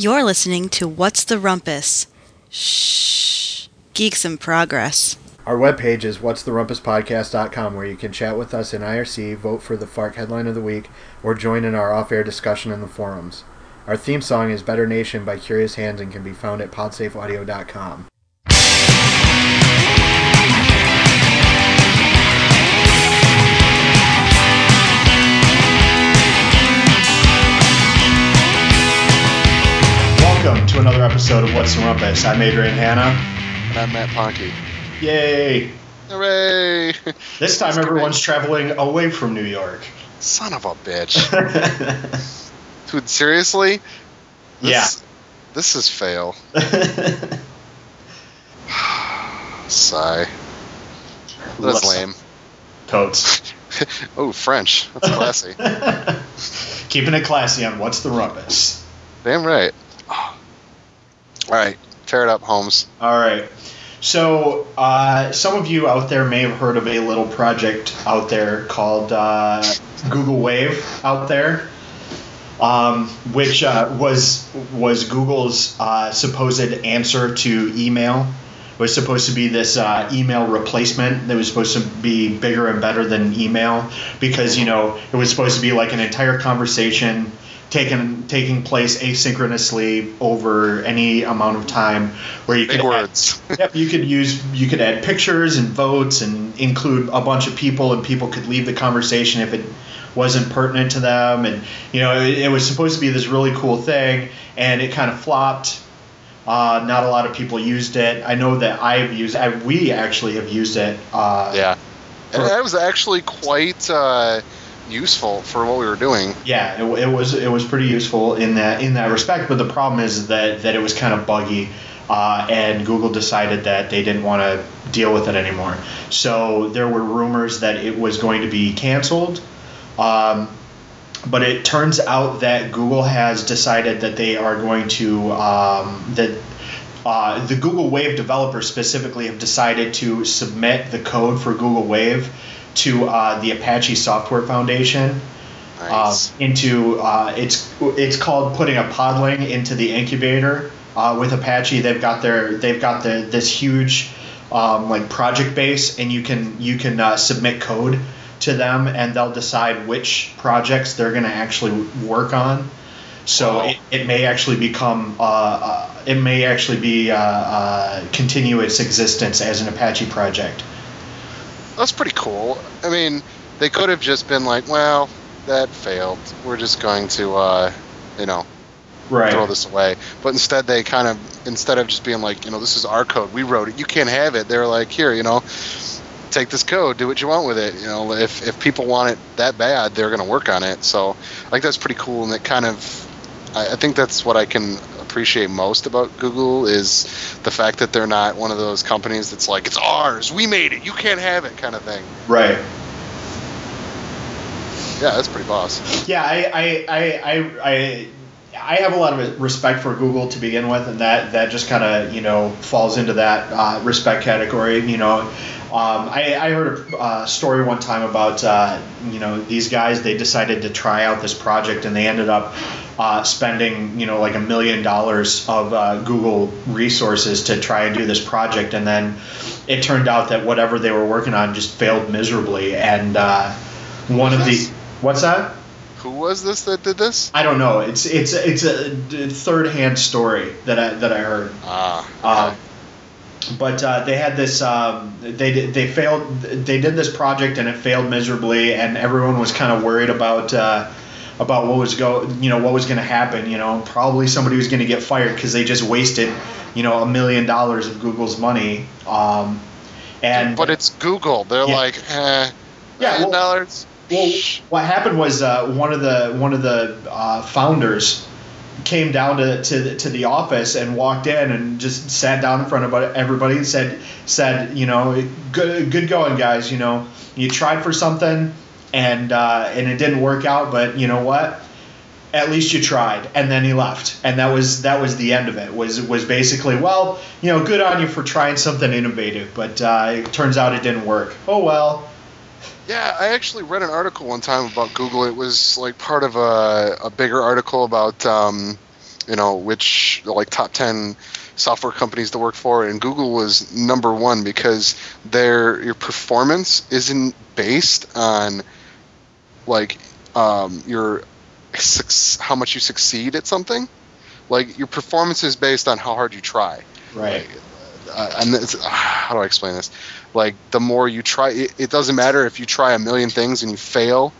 You're listening to What's the Rumpus? Shh. Geeks in Progress. Our webpage is whattstherumpuspodcast.com, where you can chat with us in IRC, vote for the FARC headline of the week, or join in our off-air discussion in the forums. Our theme song is Better Nation by Curious Hands and can be found at podsafeaudio.com. Welcome to another episode of What's the Rumpus? I'm Adrian Hanna. And I'm Matt Ponkey. Yay! Hooray! This time everyone's traveling away from New York. Son of a bitch. Dude, seriously? This is fail. Sigh. That's lame. Totes. Oh, French. That's classy. Keeping it classy on What's the Rumpus? Damn right. All right, tear it up, Holmes. All right. So some of you out there may have heard of a little project out there called Google Wave out there, which was Google's supposed answer to email. It was supposed to be this email replacement that was supposed to be bigger and better than email because, you know, it was supposed to be like an entire conversation taking place asynchronously over any amount of time, where you could add pictures and votes and include a bunch of people, and people could leave the conversation if it wasn't pertinent to them. And you know, it was supposed to be this really cool thing, and it kind of flopped. Not a lot of people used it. I know that we actually have used it. And that was actually quite useful for what we were doing. Yeah, it was pretty useful in that respect. But the problem is that it was kind of buggy, and Google decided that they didn't want to deal with it anymore. So there were rumors that it was going to be canceled, but it turns out that Google has decided that they are going to the Google Wave developers specifically have decided to submit the code for Google Wave to the Apache Software Foundation. Nice. It's called putting a podling into the incubator. With Apache, they've got this huge like project base, and you can submit code to them, and they'll decide which projects they're going to actually work on. So wow. It may actually continue its existence as an Apache project. That's pretty cool. I mean, they could have just been like, well, that failed. We're just going to, throw this away. But instead they kind of, instead of just being like, you know, this is our code. We wrote it. You can't have it. They're like, here, you know, take this code. Do what you want with it. You know, if people want it that bad, they're going to work on it. So I think that's pretty cool. And it kind of, I think that's what I can appreciate most about Google is the fact that they're not one of those companies that's like, it's ours, we made it, you can't have it kind of thing. Right. Yeah, that's pretty boss. Yeah, I have a lot of respect for Google to begin with, and that just kind of, you know, falls into that respect category, you know. I heard a story one time about, you know, these guys, they decided to try out this project, and they ended up spending, you know, like $1 million of Google resources to try and do this project. And then it turned out that whatever they were working on just failed miserably. And what's that? Who was this that did this? I don't know. It's a third-hand story that I heard. Okay. But they had this. They failed. They did this project and it failed miserably, and everyone was kind of worried about what was going to happen. You know, probably somebody was going to get fired because they just wasted, you know, $1 million of Google's money. But it's Google. They're $1 million. Well, what happened was one of the founders came down to the office and walked in and just sat down in front of everybody and said, you know, good going, guys. You know, you tried for something and it didn't work out, but you know what? At least you tried. And then he left, and that was the end of it. Was basically, well, you know, good on you for trying something innovative, but it turns out it didn't work. Oh well. Yeah, I actually read an article one time about Google. It was like part of a bigger article about you know, which like top 10 software companies to work for, and Google was number one because your performance isn't based on like your how much you succeed at something. Like your performance is based on how hard you try. Right. Like, and how do I explain this? Like the more you try, it doesn't matter if you try a million things and you fail,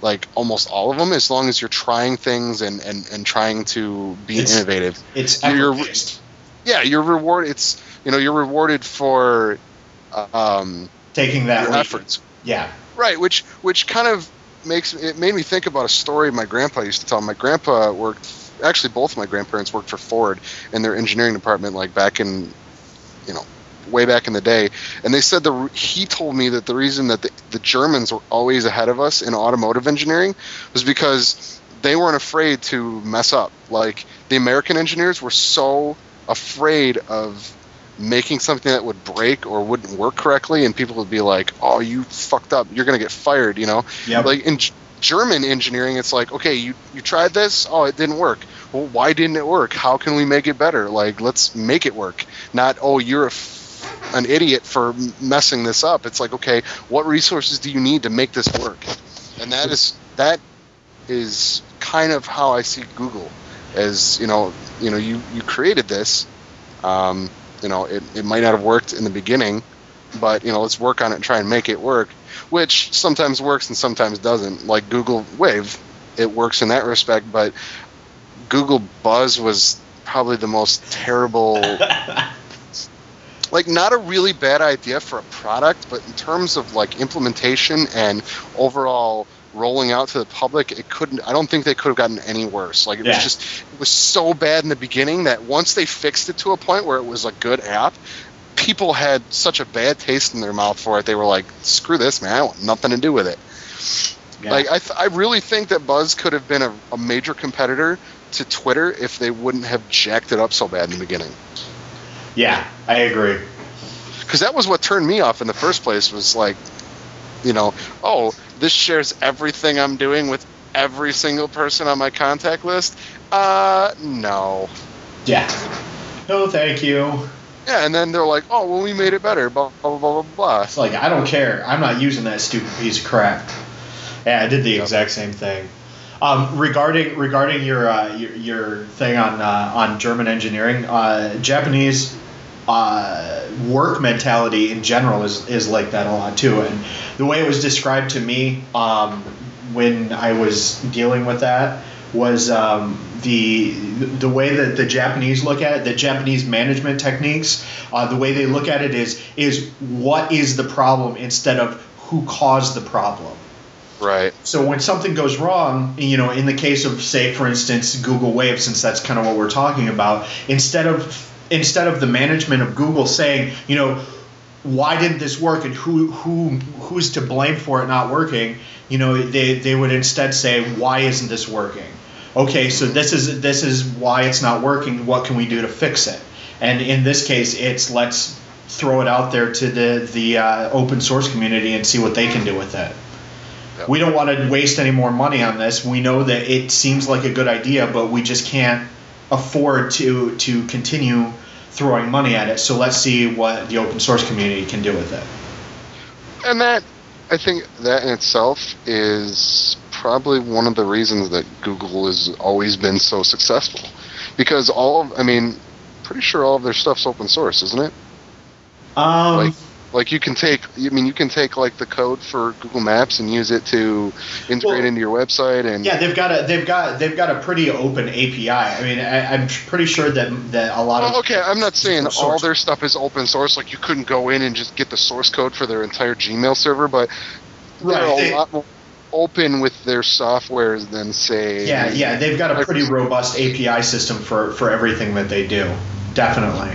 like almost all of them, as long as you're trying things and trying to be innovative. It's effort-based. Yeah, your reward. It's you're rewarded for taking that your efforts. Yeah. Right. Which kind of made me think about a story my grandpa used to tell. My grandpa actually both my grandparents worked for Ford in their engineering department, like back in way back in the day, and they said he told me that the reason that the Germans were always ahead of us in automotive engineering was because they weren't afraid to mess up. Like the American engineers were so afraid of making something that would break or wouldn't work correctly, and people would be like, "Oh, you fucked up. You're gonna get fired." Yep. Like in German engineering, it's like, okay, you tried this. Oh, it didn't work. Well, why didn't it work? How can we make it better? Like, let's make it work. Not, oh, you're an idiot for messing this up. It's like, okay, what resources do you need to make this work? And that is kind of how I see Google, as you created this. It might not have worked in the beginning, but let's work on it and try and make it work. Which sometimes works and sometimes doesn't. Like Google Wave, it works in that respect, but Google Buzz was probably the most terrible. Like, not a really bad idea for a product, but in terms of like implementation and overall rolling out to the public, I don't think they could have gotten any worse. Like, it was so bad in the beginning that once they fixed it to a point where it was a good app, people had such a bad taste in their mouth for it. They were like, "Screw this, man! I want nothing to do with it." Yeah. Like, I really think that Buzz could have been a major competitor to Twitter if they wouldn't have jacked it up so bad in the beginning. Yeah, I agree. Because that was what turned me off in the first place. Was like, oh, this shares everything I'm doing with every single person on my contact list. No. Yeah. No, thank you. Yeah, and then they're like, oh, well, we made it better, blah, blah, blah, blah, blah. It's like, I don't care. I'm not using that stupid piece of crap. Yeah, I did the exact same thing. Regarding your thing on German engineering, Japanese work mentality in general is like that a lot too. And the way it was described to me when I was dealing with that was the way that the Japanese look at it, the Japanese management techniques, the way they look at it is what is the problem instead of who caused the problem. Right. So when something goes wrong, in the case of, say, for instance, Google Wave, since that's kind of what we're talking about, instead of the management of Google saying, why didn't this work and who's to blame for it not working, they would instead say, why isn't this working? Okay, so this is why it's not working. What can we do to fix it? And in this case, it's let's throw it out there to the open source community and see what they can do with it. Yep. We don't want to waste any more money on this. We know that it seems like a good idea, but we just can't afford to continue throwing money at it. So let's see what the open source community can do with it. And I think that in itself is probably one of the reasons that Google has always been so successful, because pretty sure all of their stuff's open source, isn't it? Like you can take like the code for Google Maps and use it to integrate into your website, and they've got a pretty open API. I'm pretty sure that a lot of I'm not saying all their stuff is open source. Like you couldn't go in and just get the source code for their entire Gmail server, but they're a lot more open with their software than say they've got a pretty robust API system for everything that they do, definitely.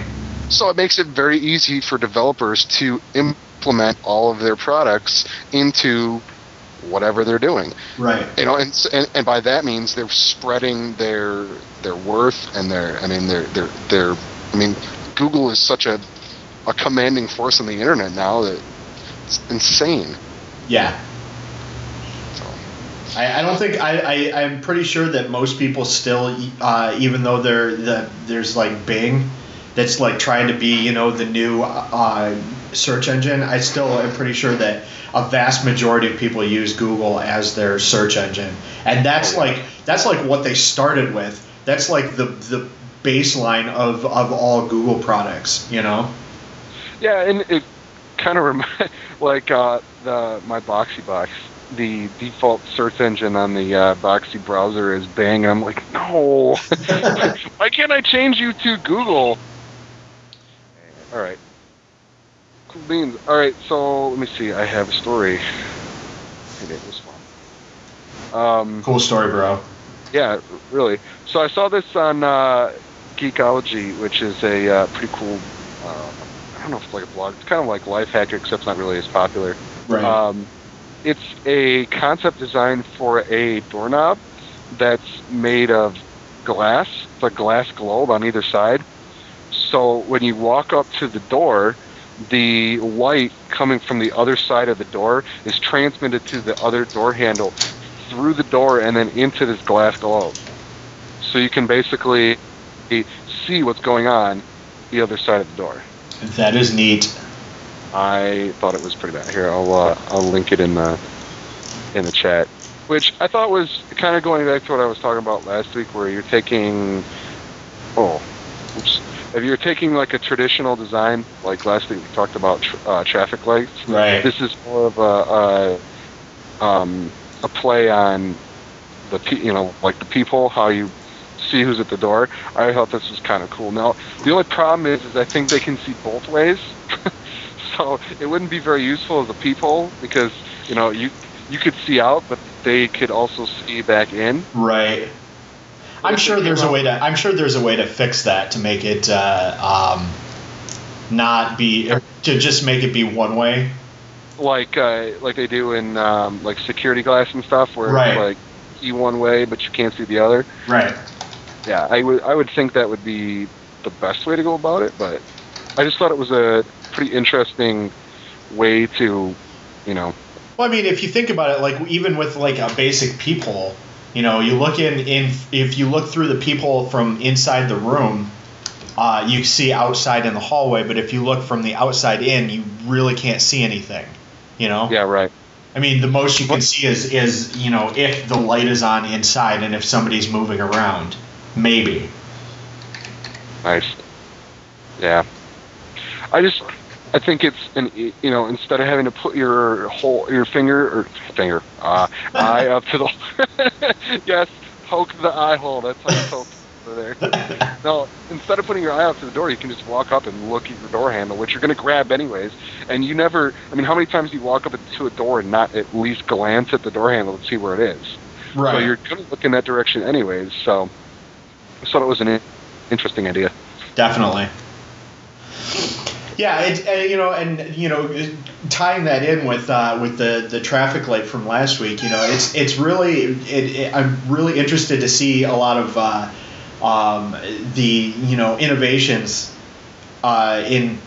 So it makes it very easy for developers to implement all of their products into whatever they're doing. Right. And by that means they're spreading their worth and Google is such a commanding force on the internet now that it's insane. Yeah. So. I don't think I'm pretty sure that most people still, even though there's like Bing, that's like trying to be, you know, the new search engine. I still am pretty sure that a vast majority of people use Google as their search engine, and that's like what they started with. That's like the baseline of all Google products, you know. Yeah, and it kind of reminds like my Boxy Box. The default search engine on the Boxy browser is Bing. I'm like, no. Why can't I change you to Google? All right. Cool beans. All right, so let me see. I have a story. It was fun. Cool story, bro. Yeah, really. So I saw this on Geekology, which is a pretty cool, I don't know if it's like a blog. It's kind of like Life Hacker, except it's not really as popular. Right. It's a concept design for a doorknob that's made of glass. It's a glass globe on either side. So when you walk up to the door, the light coming from the other side of the door is transmitted to the other door handle through the door and then into this glass globe. So you can basically see what's going on the other side of the door. That is neat. I thought it was pretty bad. Here, I'll link it in the chat, which I thought was kind of going back to what I was talking about last week, where you're taking if you're taking like a traditional design, like last week we talked about traffic lights. Right. This is more of a play on the like the people, how you see who's at the door. I thought this was kind of cool. Now the only problem is I think they can see both ways. So it wouldn't be very useful as a peephole because, you know, you could see out, but they could also see back in. Right. I'm sure there's a way to fix that to make it to just make it be one way. Like they do in like security glass and stuff, where it's like see one way but you can't see the other. Right. Yeah, I would think that would be the best way to go about it, but I just thought it was a pretty interesting way to, you know. Well, I mean, if you think about it, like even with like a basic peephole, you know, you look in if you look through the peephole from inside the room, you see outside in the hallway. But if you look from the outside in, you really can't see anything, you know. Yeah, right. I mean, the most you can see is you know, if the light is on inside and if somebody's moving around, maybe. Nice. Yeah. I think it's you know, instead of having to put your finger eye up to the yes, poke the eye hole. That's how you poke over there. No, instead of putting your eye out to the door, you can just walk up and look at your door handle, which you're going to grab anyways. And you never, I mean, how many times do you walk up to a door and not at least glance at the door handle to see where it is? Right. So you're going to look in that direction anyways. So I thought it was an interesting idea. Definitely. Yeah, and tying that in with the traffic light from last week, you know, it's really I'm really interested to see a lot of the you know innovations in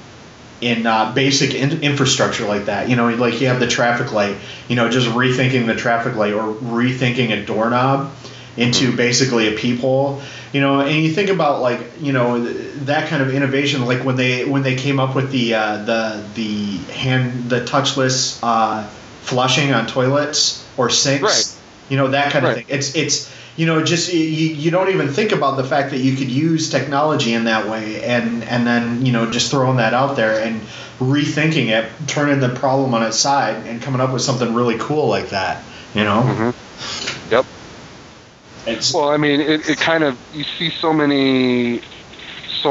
basic infrastructure like that. You know, like you have the traffic light, you know, just rethinking the traffic light or rethinking a doorknob into basically a peephole, you know, and you think about like, you know, that kind of innovation, like when they came up with the touchless flushing on toilets or sinks, right. You know, that kind of thing. It's you know, just you don't even think about the fact that you could use technology in that way, and then you know just throwing that out there and rethinking it, turning the problem on its side, and coming up with something really cool like that, you know. Mm-hmm. Yep. Well, I mean, it kind of, you see so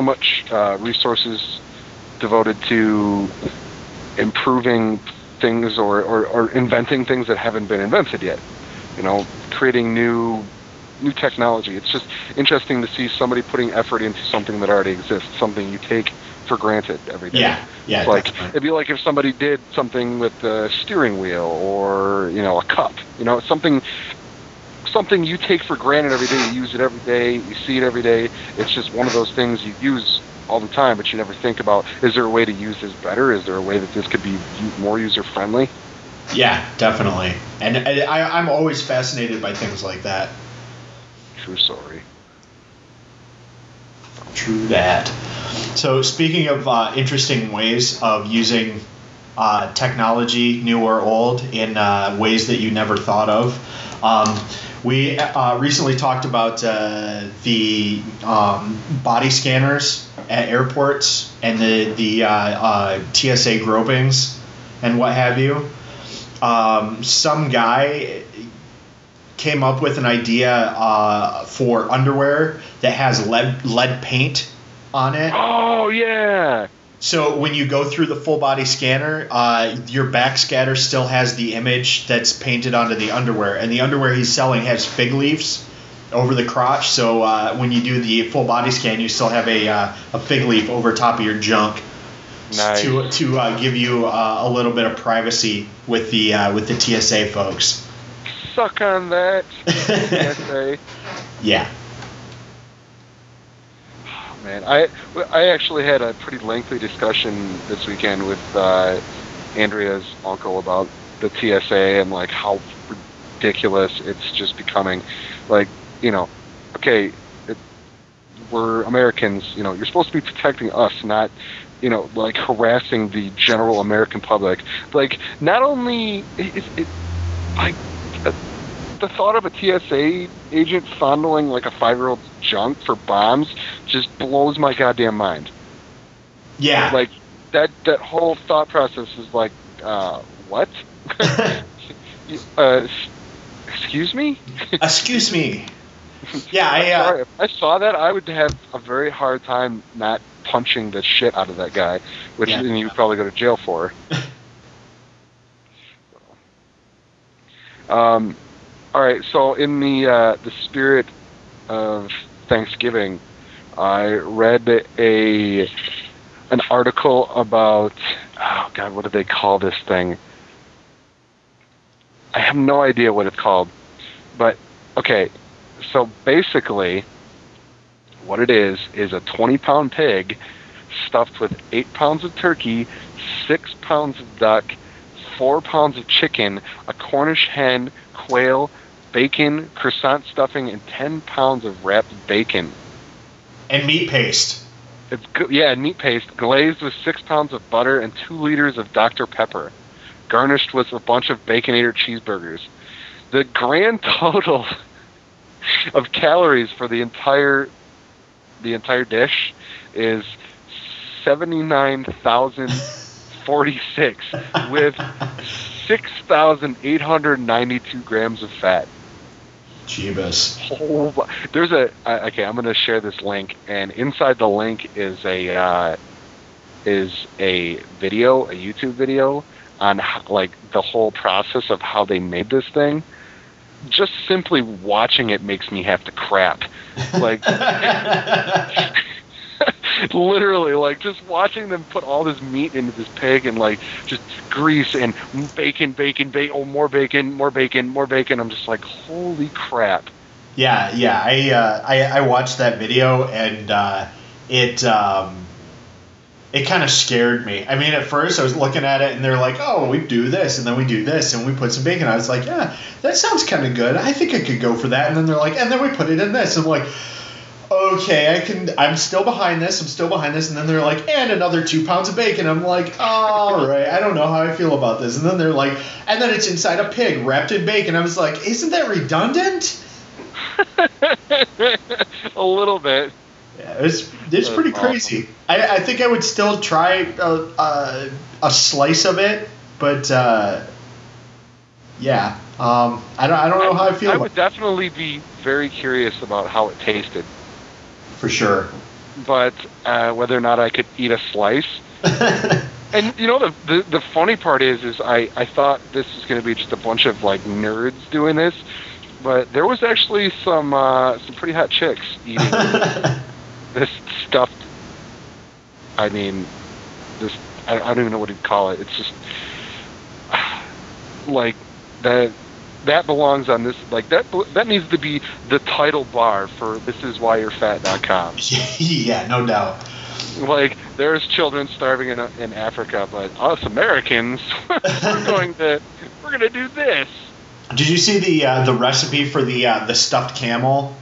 much resources devoted to improving things or inventing things that haven't been invented yet. You know, creating new technology. It's just interesting to see somebody putting effort into something that already exists, something you take for granted every day. Yeah. It's like definitely. It'd be like if somebody did something with the steering wheel or you know a cup. You know, something you take for granted every day, you use it every day, you see it every day. It's just one of those things you use all the time, but you never think about, is there a way to use this better? Is there a way that this could be more user-friendly? Yeah, definitely. And I'm always fascinated by things like that. True story. True that. So speaking of interesting ways of using technology, new or old, in ways that you never thought of, we recently talked about the body scanners at airports and the TSA gropings and what have you. Some guy came up with an idea for underwear that has lead paint on it. Oh, yeah. So when you go through the full body scanner, your backscatter still has the image that's painted onto the underwear. And the underwear he's selling has fig leaves over the crotch. So when you do the full body scan, you still have a fig leaf over top of your junk. Nice. To give you a little bit of privacy with the TSA folks. Suck on that, TSA. Yeah. Oh, man, I actually had a pretty lengthy discussion this weekend with Andrea's uncle about the TSA and like how ridiculous it's just becoming. Like, you know, okay, we're Americans. You know, you're supposed to be protecting us, not, you know, like harassing the general American public. Like, not only is it like the thought of a TSA agent fondling like a 5-year-old's junk for bombs just blows my goddamn mind. Yeah, like that whole thought process is like, what? Excuse me? Excuse me. Yeah, sorry, if I saw that, I would have a very hard time not punching the shit out of that guy, which you'd probably go to jail for. All right, so in the spirit of Thanksgiving, I read an article about, oh God, what do they call this thing? I have no idea what it's called, but okay, so basically what it is a 20-pound pig stuffed with 8 pounds of turkey, 6 pounds of duck, 4 pounds of chicken, a Cornish hen, quail, bacon, croissant stuffing, and 10 pounds of wrapped bacon. And meat paste. It's good, yeah, and meat paste, glazed with 6 pounds of butter and 2 liters of Dr. Pepper, garnished with a bunch of Baconator cheeseburgers. The grand total of calories for the entire dish is 79,046 with 6,892 grams of fat. Jeebus. Oh, there's okay, I'm going to share this link, and inside the link is a video, a YouTube video on how, like, the whole process of how they made this thing. Just simply watching it makes me have to crap. Like, literally, like, just watching them put all this meat into this pig and, like, just grease and bacon, oh, more bacon. I'm just like, holy crap. Yeah, I watched that video, and it kind of scared me. I mean, at first I was looking at it and they're like, oh, we do this and then we do this and we put some bacon. I was like, yeah, that sounds kind of good. I think I could go for that. And then they're like, and then we put it in this. I'm like, okay, I'm still behind this. And then they're like, and another 2 pounds of bacon. I'm like, all right, I don't know how I feel about this. And then they're like, and then it's inside a pig wrapped in bacon. I was like, isn't that redundant? A little bit. Yeah, it's pretty crazy. I think I would still try a slice of it, but yeah, I don't know how I feel. I would definitely be very curious about how it tasted, for sure. But whether or not I could eat a slice, and you know, the funny part is I thought this was going to be just a bunch of like nerds doing this, but there was actually some pretty hot chicks eating this stuffed, I mean, this, I don't even know what he'd call it. It's just, like, that belongs on this, like, that needs to be the title bar for thisiswhyyourefat.com. Yeah, no doubt. Like, there's children starving in Africa, but us Americans, we're going to we're going to do this. Did you see the recipe for the stuffed camel?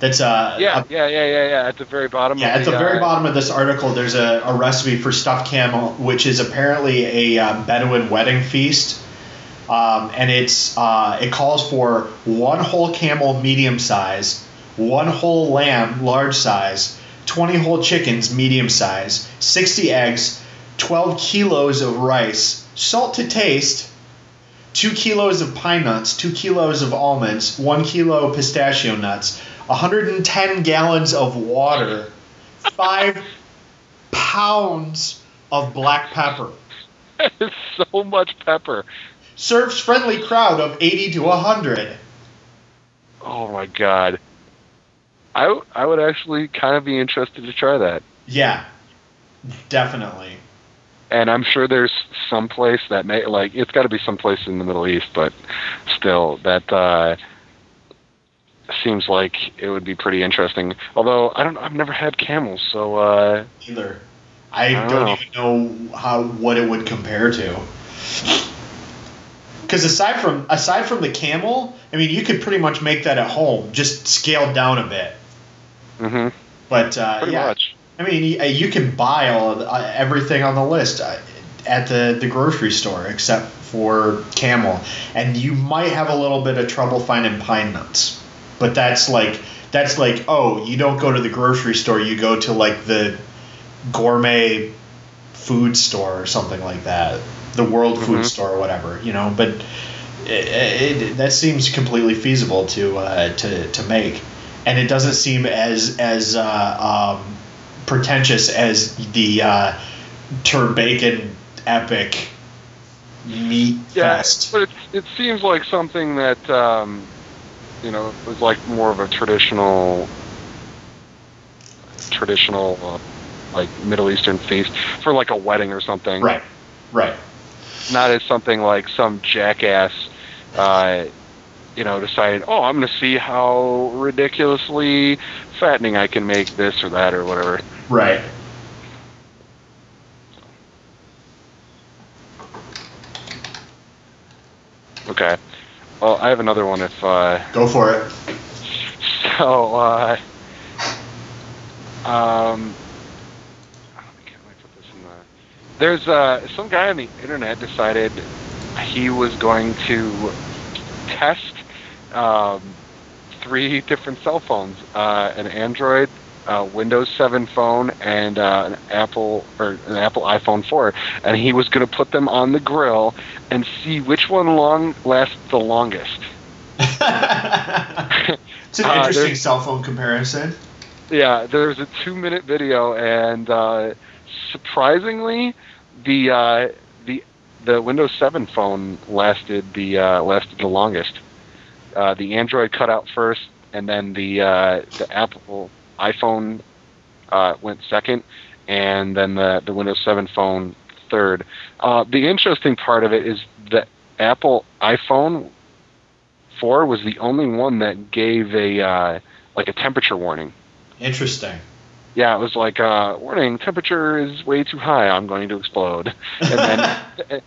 That's yeah. At the very bottom. Yeah, at the very bottom of this article, there's a recipe for stuffed camel, which is apparently a Bedouin wedding feast, and it calls for one whole camel, medium size, one whole lamb, large size, 20 whole chickens, medium size, 60 eggs, 12 kilos of rice, salt to taste, 2 kilos of pine nuts, 2 kilos of almonds, 1 kilo of pistachio nuts. 110 gallons of water, 5 pounds of black pepper. That is so much pepper. Serves friendly crowd of 80 to 100. Oh, my God. I would actually kind of be interested to try that. Yeah, definitely. And I'm sure there's some place that may, like, it's got to be some place in the Middle East, but still, that... seems like it would be pretty interesting. Although I've never had camels, so either. I don't even know what it would compare to. Because aside from the camel, I mean, you could pretty much make that at home, just scaled down a bit. Mm-hmm. But pretty much. I mean, you can buy all of everything on the list at the grocery store except for camel, and you might have a little bit of trouble finding pine nuts. But that's like, oh, you don't go to the grocery store, you go to like the gourmet food store or something like that, the world food store or whatever, you know. But that seems completely feasible to make, and it doesn't seem as pretentious as the TurBaconEpic meat fest. But it seems like something that. You know, it was like more of a traditional, like Middle Eastern feast for like a wedding or something. Right. Not as something like some jackass, you know, decided, oh, I'm going to see how ridiculously fattening I can make this or that or whatever. Right. Okay. Well, I have another one if... Go for it. So, I don't think I might put this in the... There's some guy on the internet decided he was going to test 3 different cell phones. An Android, Windows 7 phone, and an Apple iPhone 4, and he was going to put them on the grill and see which one lasts the longest. It's an interesting cell phone comparison. Yeah, there's a 2-minute video, and surprisingly, the Windows 7 phone lasted the longest. The Android cut out first, and then the Apple iPhone went second, and then the Windows 7 phone third. The interesting part of it is that Apple iPhone 4 was the only one that gave a temperature warning. Interesting. Yeah, it was like, warning, temperature is way too high, I'm going to explode. And then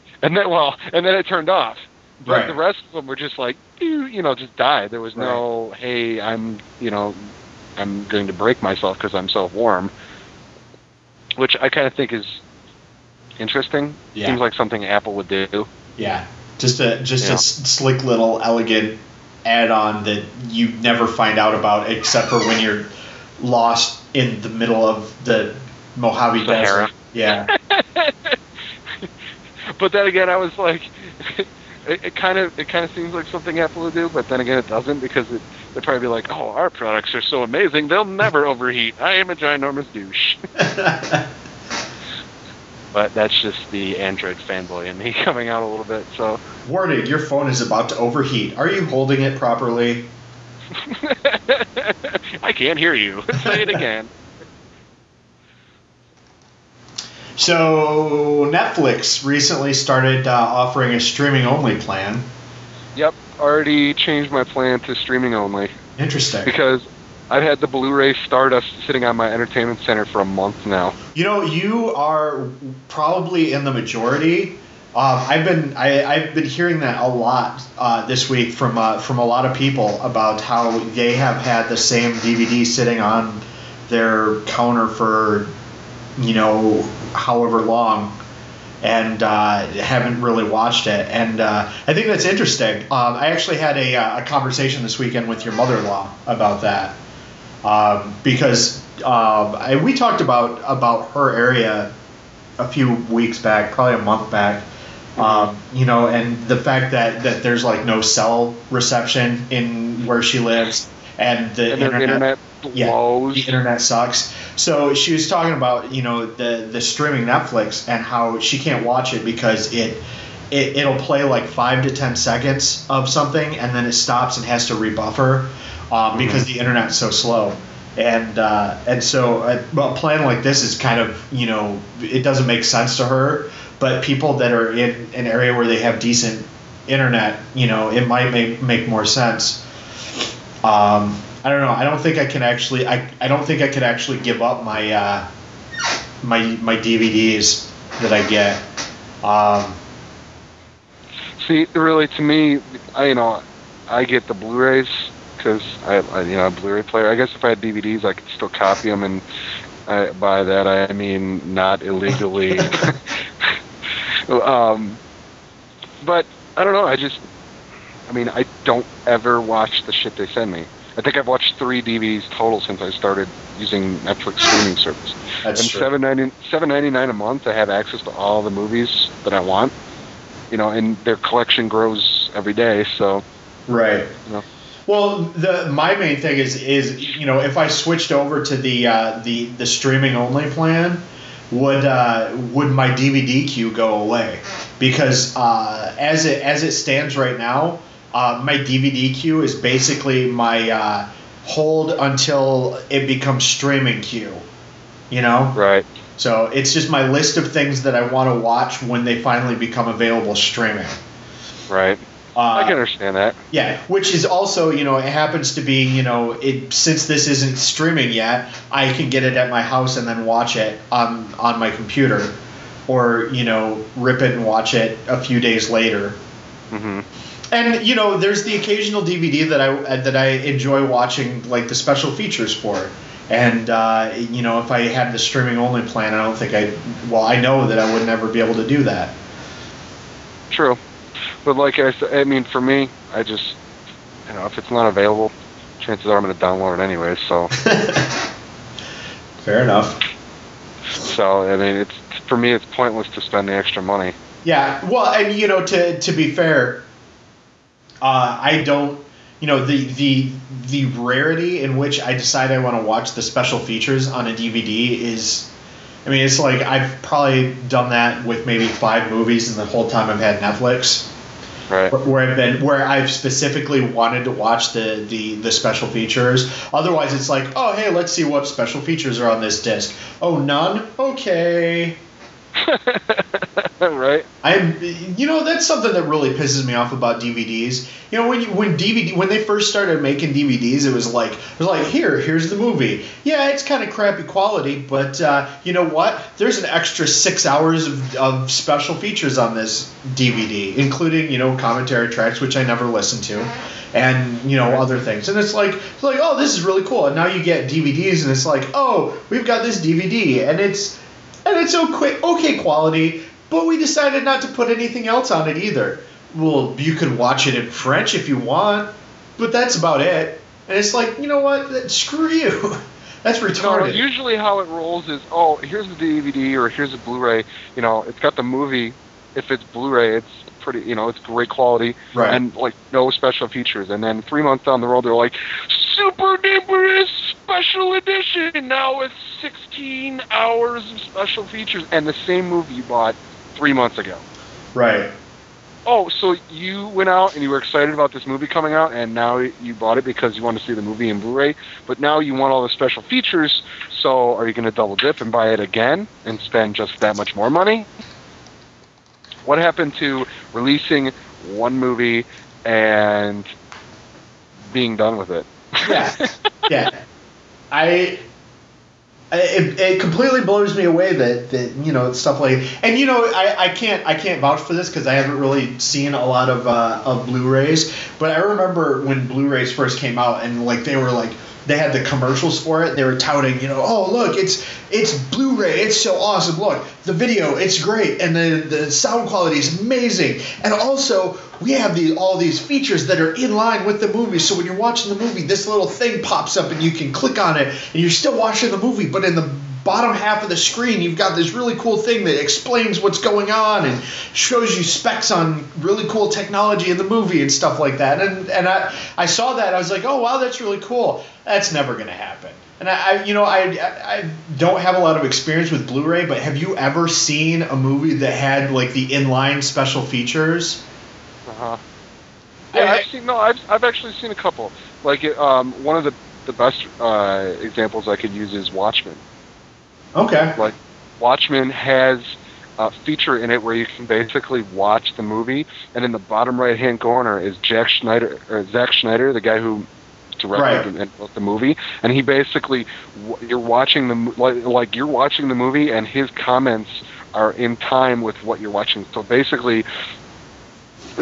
it turned off. But right. The rest of them were just like, you know, just died. There was no, hey, I'm going to break myself because I'm so warm, which I kind of think is interesting. Yeah. Seems like something Apple would do. Yeah, just a slick little elegant add-on that you never find out about except for when you're lost in the middle of the Mojave Desert. Yeah. But then again, I was like, it kind of seems like something Apple would do, but then again, it doesn't because it. They'd probably be like, oh, our products are so amazing, they'll never overheat. I am a ginormous douche. But that's just the Android fanboy in me coming out a little bit. So, warning, your phone is about to overheat. Are you holding it properly? I can't hear you. Say it again. So Netflix recently started offering a streaming-only plan. Yep. Already changed my plan to streaming only. Interesting. Because I've had the Blu-ray Stardust sitting on my entertainment center for a month now. You know, you are probably in the majority I've been hearing that a lot this week from a lot of people about how they have had the same DVD sitting on their counter for, you know, however long, and haven't really watched it. And I think that's interesting. I actually had a conversation this weekend with your mother-in-law about that, because we talked about her area a few weeks back, probably a month back. You know, and the fact that there's like no cell reception in where she lives, and the internet sucks. So she was talking about, you know, the streaming Netflix and how she can't watch it because it'll play like 5 to 10 seconds of something and then it stops and has to rebuffer because the internet's so slow. And so a plan like this is kind of, you know, it doesn't make sense to her. But people that are in an area where they have decent internet, you know, it might make more sense. I don't know. I don't think I can actually. I don't think I could actually give up my my DVDs that I get. See, really, to me, I get the Blu-rays because I a Blu-ray player. I guess if I had DVDs, I could still copy them, and by that I mean not illegally. But I don't know. I don't ever watch the shit they send me. I think I've watched 3 DVDs total since I started using Netflix streaming service. That's true. $7.99 a month, I have access to all the movies that I want. You know, and their collection grows every day. So, right. You know. Well, my main thing is you know, if I switched over to the streaming only plan, would my DVD queue go away? Because as it stands right now, my DVD queue is basically my hold until it becomes streaming queue, you know? Right. So it's just my list of things that I want to watch when they finally become available streaming. Right. I can understand that. Yeah, which is also, you know, it happens to be, you know, since this isn't streaming yet, I can get it at my house and then watch it on my computer, or, you know, rip it and watch it a few days later. Mm-hmm. And, you know, there's the occasional DVD that I enjoy watching, like the special features for. And, you know, if I had the streaming only plan, I don't think I know that I would never be able to do that. True. But like I said, I mean, for me, I just, you know, if it's not available, chances are I'm going to download it anyway, so. Fair enough. So, I mean, for me, it's pointless to spend the extra money. Yeah, well, and, you know, to be fair, I don't, you know, the rarity in which I decide I want to watch the special features on a DVD is, I mean, it's like I've probably done that with maybe 5 movies in the whole time I've had Netflix. Right. Where I've specifically wanted to watch the special features. Otherwise, it's like, oh, hey, let's see what special features are on this disc. Oh, none? Okay. Right. You know, that's something that really pisses me off about DVDs. You know, when they first started making DVDs, it was like here's the movie. Yeah, it's kind of crappy quality, but you know what? There's an extra 6 hours of special features on this DVD, including, you know, commentary tracks, which I never listened to, and, you know, other things. And it's like, oh, this is really cool. And now you get DVDs, and it's like, oh, we've got this DVD, and it's okay quality, but we decided not to put anything else on it either. Well, you could watch it in French if you want, but that's about it. And it's like, you know what? Screw you. That's retarded. No, usually how it rolls is, oh, here's the DVD or here's a Blu-ray. You know, it's got the movie. If it's Blu-ray, it's pretty, you know, it's great quality. Right. And, like, no special features. And then 3 months down the road, they're like, super duper special edition, now with 16 hours of special features, and the same movie you bought 3 months ago. Right. Oh, so you went out and you were excited about this movie coming out, and now you bought it because you want to see the movie in Blu-ray, but now you want all the special features, so are you going to double dip and buy it again and spend just that much more money? What happened to releasing one movie and being done with it? Yeah. Yeah. I It completely blows me away that you know, it's stuff like, and you know, I can't vouch for this because I haven't really seen a lot of Blu-rays, but I remember when Blu-rays first came out and like they were like, they had the commercials for it. They were touting, you know, oh look, it's Blu-ray, it's so awesome. Look, the video, it's great, and the sound quality is amazing. And also, we have all these features that are in line with the movie. So when you're watching the movie, this little thing pops up, and you can click on it, and you're still watching the movie, but in the bottom half of the screen, you've got this really cool thing that explains what's going on and shows you specs on really cool technology in the movie and stuff like that. And I saw that. I was like, oh, wow, that's really cool. That's never going to happen. And I don't have a lot of experience with Blu-ray, but have you ever seen a movie that had, like, the inline special features? Uh-huh. Yeah, I've actually seen a couple. Like, one of the best examples I could use is Watchmen. Okay. Like, Watchmen has a feature in it where you can basically watch the movie, and in the bottom right-hand corner is Zack Snyder, the guy who directed right. and wrote the movie, and he basically, you're watching the movie, and his comments are in time with what you're watching. So basically,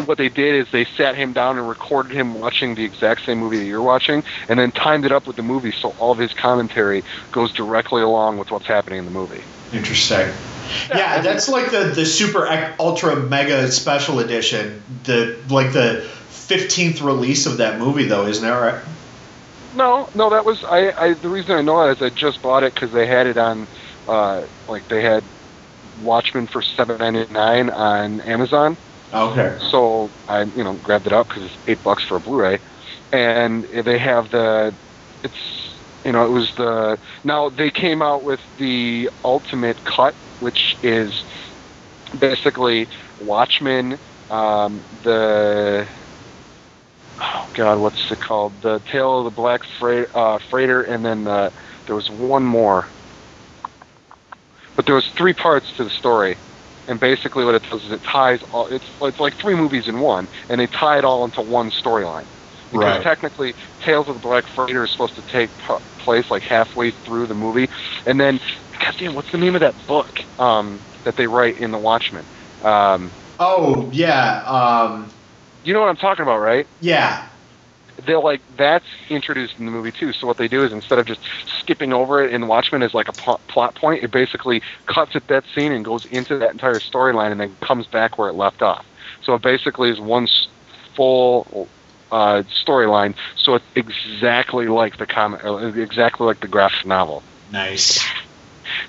what they did is they sat him down and recorded him watching the exact same movie that you're watching, and then timed it up with the movie, so all of his commentary goes directly along with what's happening in the movie. Interesting. Yeah, that's like the super ultra mega special edition, the 15th release of that movie, though, isn't that right? No, that was the reason I know that is I just bought it because they had it on they had Watchmen for $7.99 on Amazon. Okay. So I, grabbed it up because it's $8 for a Blu-ray, and they have now they came out with the ultimate cut, which is basically Watchmen, what's it called? The Tale of the Black Freighter, and then there was one more, but there was three parts to the story. And basically what it does is it ties all, it's like three movies in one, and they tie it all into one storyline. Because technically, Tales of the Black Freighter is supposed to take place like halfway through the movie. And then, goddamn, what's the name of that book that they write in The Watchmen? You know what I'm talking about, right? Yeah. They're like, that's introduced in the movie too. So what they do is instead of just skipping over it in Watchmen as like a plot point, it basically cuts at that scene and goes into that entire storyline and then comes back where it left off. So it basically is one full storyline. So it's exactly like the graphic novel. Nice.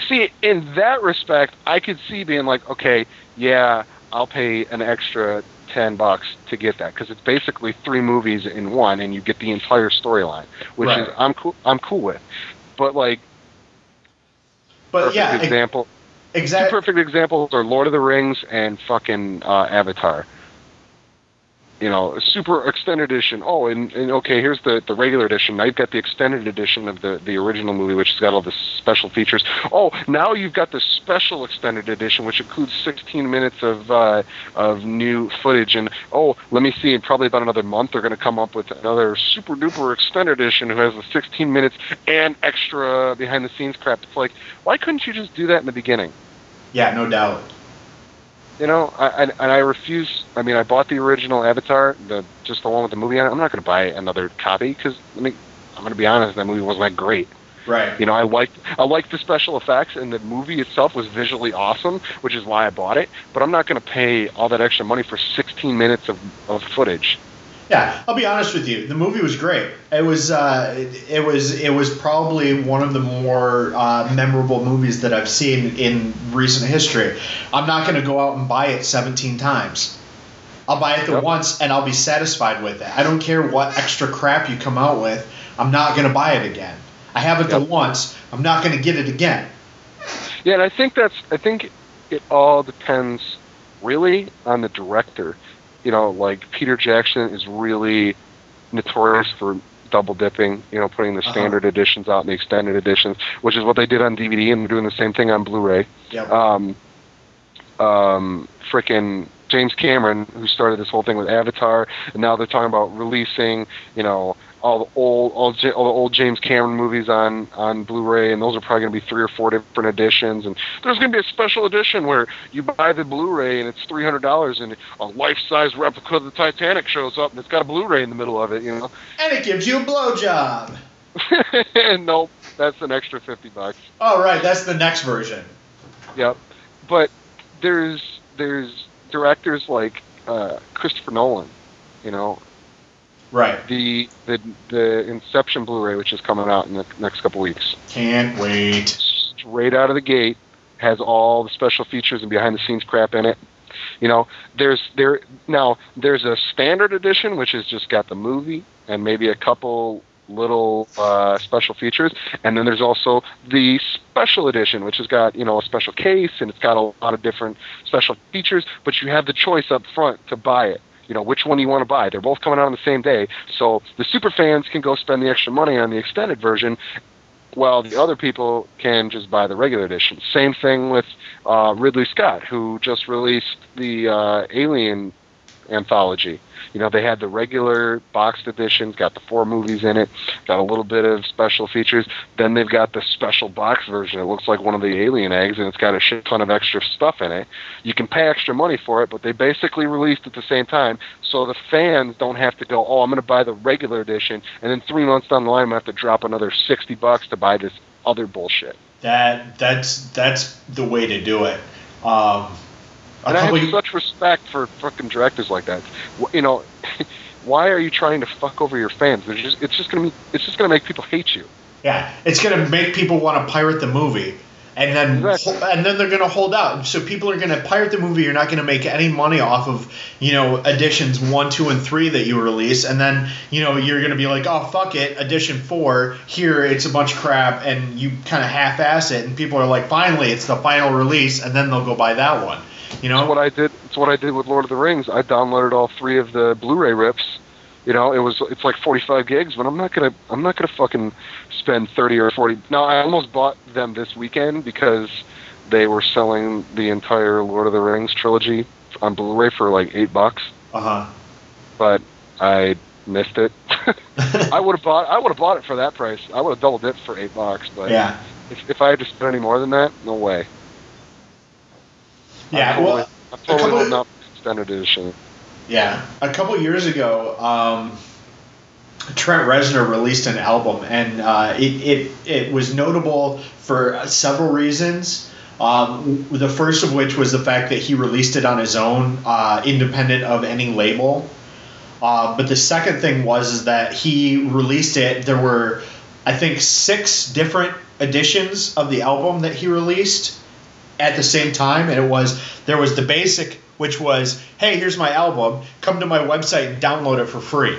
See, in that respect, I could see being like, okay, yeah, I'll pay an extra $10 to get that, because it's basically three movies in one, and you get the entire storyline, which is I'm cool with. But like, two perfect examples are Lord of the Rings and fucking Avatar. You know, super extended edition. Oh, and okay, here's the regular edition. Now you've got the extended edition of the original movie, which has got all the special features. Oh, now you've got the special extended edition, which includes 16 minutes of new footage. And, oh, let me see, in probably about another month, they're going to come up with another super-duper extended edition who has the 16 minutes and extra behind-the-scenes crap. It's like, why couldn't you just do that in the beginning? Yeah, no doubt. You know, I refuse. I mean, I bought the original Avatar, just the one with the movie on it. I'm not going to buy another copy because, I'm going to be honest, that movie wasn't that great. Right. You know, I liked the special effects, and the movie itself was visually awesome, which is why I bought it. But I'm not going to pay all that extra money for 16 minutes of footage. Yeah, I'll be honest with you. The movie was great. It was probably one of the more memorable movies that I've seen in recent history. I'm not going to go out and buy it 17 times. I'll buy it once, and I'll be satisfied with it. I don't care what extra crap you come out with. I'm not going to buy it again. I have it the once. I'm not going to get it again. Yeah, and I think it all depends really on the director. You know, like Peter Jackson is really notorious for double dipping, you know, putting the standard editions out and the extended editions, which is what they did on DVD, and they're doing the same thing on Blu-ray. Yep. Frickin' James Cameron, who started this whole thing with Avatar, and now they're talking about releasing, you know, all the old James Cameron movies on Blu-ray, and those are probably going to be 3 or 4 different editions. And there's going to be a special edition where you buy the Blu-ray and it's $300, and a life-size replica of the Titanic shows up, and it's got a Blu-ray in the middle of it, you know. And it gives you a blowjob. Nope, that's an extra $50. Oh, right, that's the next version. Yep, but there's directors like Christopher Nolan, you know. Right. The Inception Blu-ray, which is coming out in the next couple weeks. Can't wait. Straight out of the gate, has all the special features and behind-the-scenes crap in it. You know, there's a standard edition, which has just got the movie and maybe a couple little special features, and then there's also the special edition, which has got, you know, a special case, and it's got a lot of different special features, but you have the choice up front to buy it. You know, which one do you want to buy? They're both coming out on the same day, so the super fans can go spend the extra money on the extended version, while the other people can just buy the regular edition. Same thing with Ridley Scott, who just released the Alien anthology. You know, they had the regular boxed edition, got the 4 movies in it, got a little bit of special features. Then they've got the special box version. It looks like one of the Alien eggs, and it's got a shit ton of extra stuff in it. You can pay extra money for it, but they basically released at the same time, so the fans don't have to go, oh, I'm going to buy the regular edition, and then 3 months down the line I'm going to have to drop another $60 to buy this other bullshit. That's the way to do it. And I have such respect for fucking directors like that. You know, why are you trying to fuck over your fans? It's just gonna make people hate you. Yeah, it's gonna make people want to pirate the movie, and then and then they're gonna hold out. So people are gonna pirate the movie. You're not gonna make any money off of, you know, editions 1, 2, and 3 that you release, and then, you know, you're gonna be like, oh fuck it, edition 4 here, it's a bunch of crap, and you kind of half-ass it, and people are like, finally, it's the final release, and then they'll go buy that one. You know, it's what I did with Lord of the Rings. I downloaded all 3 of the Blu-ray rips. You know, it's like 45 gigs, but I'm not gonna fucking spend 30 or 40. Now, I almost bought them this weekend because they were selling the entire Lord of the Rings trilogy on Blu-ray for like $8. But I missed it. I would have bought it for that price. I would have doubled it for $8. But yeah, if I had to spend any more than that, no way. Yeah, I'm totally not extended edition. Yeah, a couple years ago, Trent Reznor released an album, and it was notable for several reasons. The first of which was the fact that he released it on his own, independent of any label. But the second thing was that he released it. There were, I think, 6 different editions of the album that he released at the same time, and there was the basic, which was, hey, here's my album, come to my website and download it for free.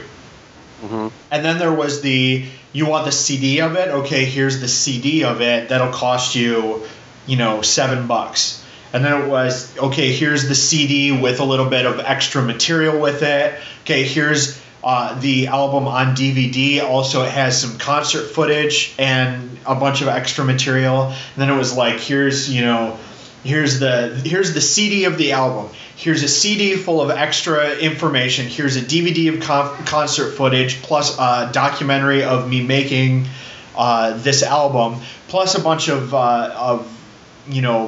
And then there was the, you want the CD of it? Okay, here's the CD of it, that'll cost you, you know, $7. And then it was, okay, here's the CD with a little bit of extra material with it. Okay, here's the album on DVD. Also, it has some concert footage and a bunch of extra material. And then it was like, here's the CD of the album. Here's a CD full of extra information. Here's a DVD of concert footage, plus a documentary of me making this album, plus a bunch of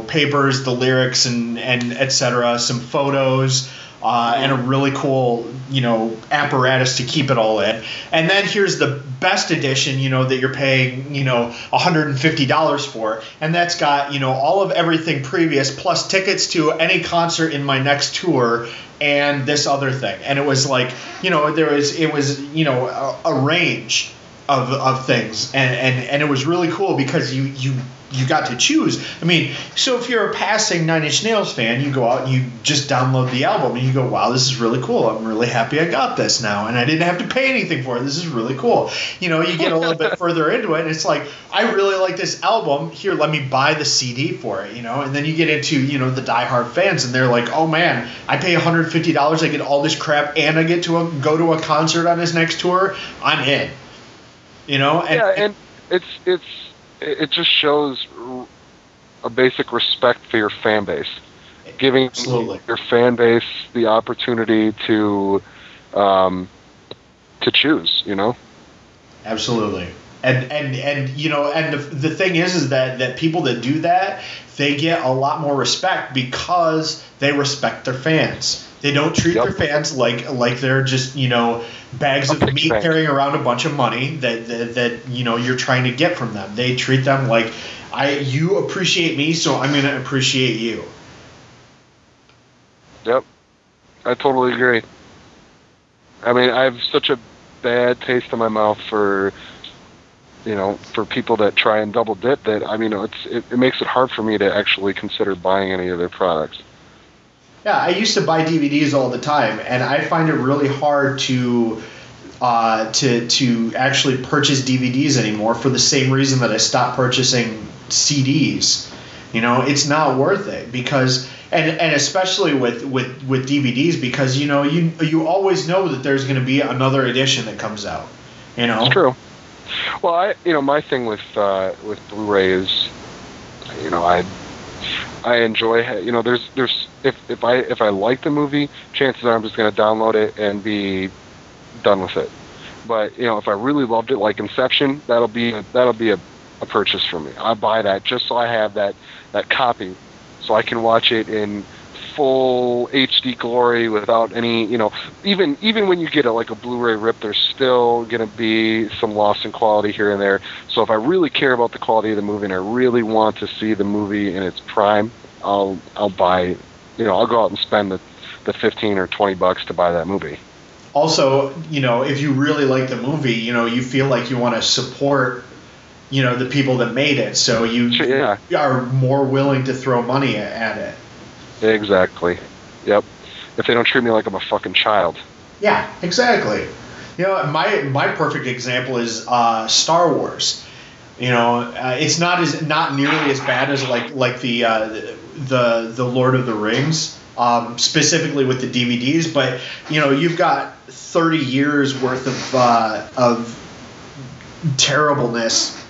papers, the lyrics, and et cetera, some photos, and a really cool, you know, apparatus to keep it all in. And then here's the best edition, you know, that you're paying, you know, $150 for. And that's got, you know, all of everything previous, plus tickets to any concert in my next tour and this other thing. And it was like, you know, it was a range of things. And it was really cool because you got to choose. I mean, so if you're a passing Nine Inch Nails fan, you go out and you just download the album and you go, wow, this is really cool. I'm really happy I got this now, and I didn't have to pay anything for it. This is really cool. You know, you get a little bit further into it, and it's like, I really like this album. Here, let me buy the CD for it, you know? And then you get into, you know, the diehard fans, and they're like, oh, man, I pay $150. I get all this crap, and I get to go to a concert on his next tour. I'm in, you know? And, yeah, and it just shows a basic respect for your fan base, giving your fan base the opportunity to choose, you know? Absolutely. And you know, and the thing is that people that do that, they get a lot more respect because they respect their fans. They don't treat their fans like they're just, you know, bags of meat carrying around a bunch of money that you know, you're trying to get from them. They treat them like, you appreciate me, so I'm going to appreciate you. Yep. I totally agree. I mean, I have such a bad taste in my mouth for, you know, for people that try and double dip that, I mean, it makes it hard for me to actually consider buying any of their products. Yeah, I used to buy DVDs all the time, and I find it really hard to actually purchase DVDs anymore for the same reason that I stopped purchasing CDs. You know, it's not worth it because, and especially with DVDs, because, you know, you always know that there's going to be another edition that comes out. You know, it's true. Well, my thing with Blu-ray is, you know, I enjoy, you know, there's if I like the movie, chances are I'm just going to download it and be done with it. But, you know, if I really loved it, like Inception, that'll be a purchase for me. I buy that just so I have that copy, so I can watch it in full HD glory without any, you know, even when you get a, like a Blu-ray rip, there's still going to be some loss in quality here and there. So if I really care about the quality of the movie and I really want to see the movie in its prime, I'll buy, you know, I'll go out and spend the $15 or $20 to buy that movie. Also, you know, if you really like the movie, you know, you feel like you want to support, you know, the people that made it, so you are more willing to throw money at it. Exactly. Yep. If they don't treat me like I'm a fucking child. Yeah, exactly. You know, my perfect example is Star Wars. You know, it's not nearly as bad as like the Lord of the Rings, specifically with the DVDs. But you know, you've got 30 years worth of terribleness.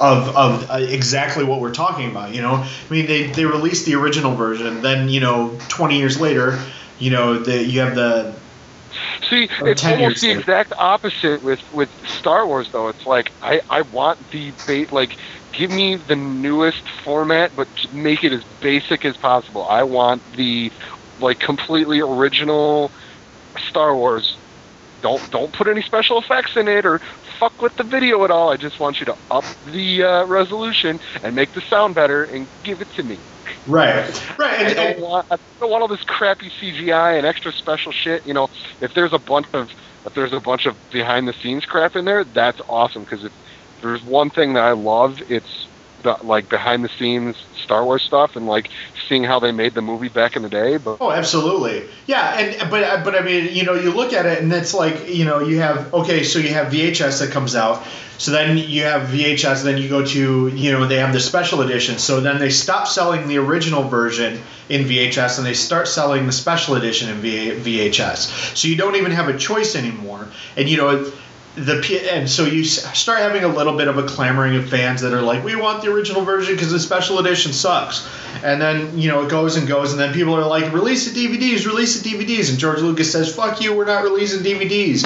Of exactly what we're talking about, you know. I mean, they released the original version, then, you know, 20 years later, you know, you have the... See, it's almost the exact opposite with Star Wars, though. It's like, I want the bait, like, give me the newest format, but make it as basic as possible. I want the, like, completely original Star Wars. Don't put any special effects in it, or fuck with the video at all. I just want you to up the resolution and make the sound better and give it to me. Right. I don't want all this crappy CGI and extra special shit. You know, if there's a bunch of behind the scenes crap in there, that's awesome. Because if there's one thing that I love, it's like behind the scenes Star Wars stuff and like seeing how they made the movie back in the day. But oh, absolutely. Yeah, but I mean, you know, you look at it and it's like, you know, you have, okay, so you have VHS that comes out. So then you have VHS, then you go to, you know, they have the special edition. So then they stop selling the original version in VHS and they start selling the special edition in VHS. So you don't even have a choice anymore. And you know, and so you start having a little bit of a clamoring of fans that are like, we want the original version because the special edition sucks. And then, you know, it goes and goes, and then people are like, release the DVDs. And George Lucas says, fuck you, we're not releasing DVDs.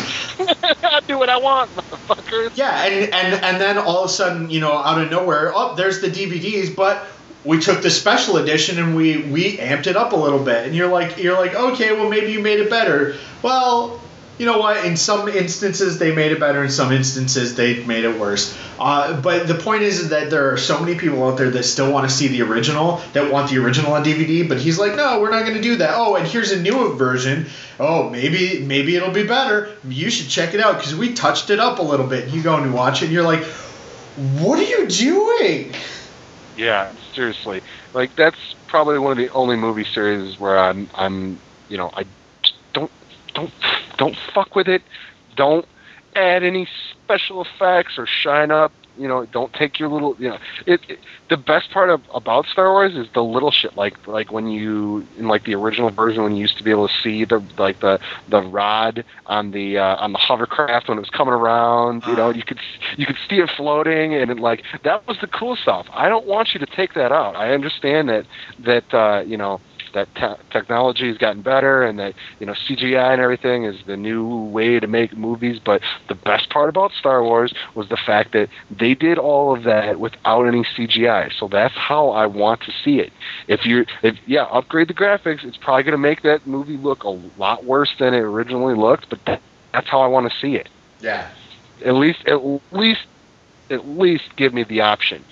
I do what I want, motherfuckers. Yeah, and then all of a sudden, you know, out of nowhere, oh, there's the DVDs, but we took the special edition and we amped it up a little bit. And you're like, okay, well, maybe you made it better. Well... You know what? In some instances, they made it better. In some instances, they made it worse. But the point is that there are so many people out there that still want to see the original, that want the original on DVD. But he's like, no, we're not going to do that. Oh, and here's a newer version. Oh, maybe it'll be better. You should check it out because we touched it up a little bit. You go and watch it, and you're like, what are you doing? Yeah, seriously. Like, that's probably one of the only movie series where I'm you know, I don't fuck with it. Don't add any special effects or shine up. You know, don't take your little. You know, the best part about Star Wars is the little shit. Like when you in like the original version, when you used to be able to see the rod on the hovercraft when it was coming around. You know, you could see it floating, and it, like, that was the cool stuff. I don't want you to take that out. I understand that you know. that technology has gotten better, and that, you know, CGI and everything is the new way to make movies. But the best part about Star Wars was the fact that they did all of that without any CGI. So that's how I want to see it. If upgrade the graphics, it's probably going to make that movie look a lot worse than it originally looked, but that's how I want to see it. Yeah. At least give me the option.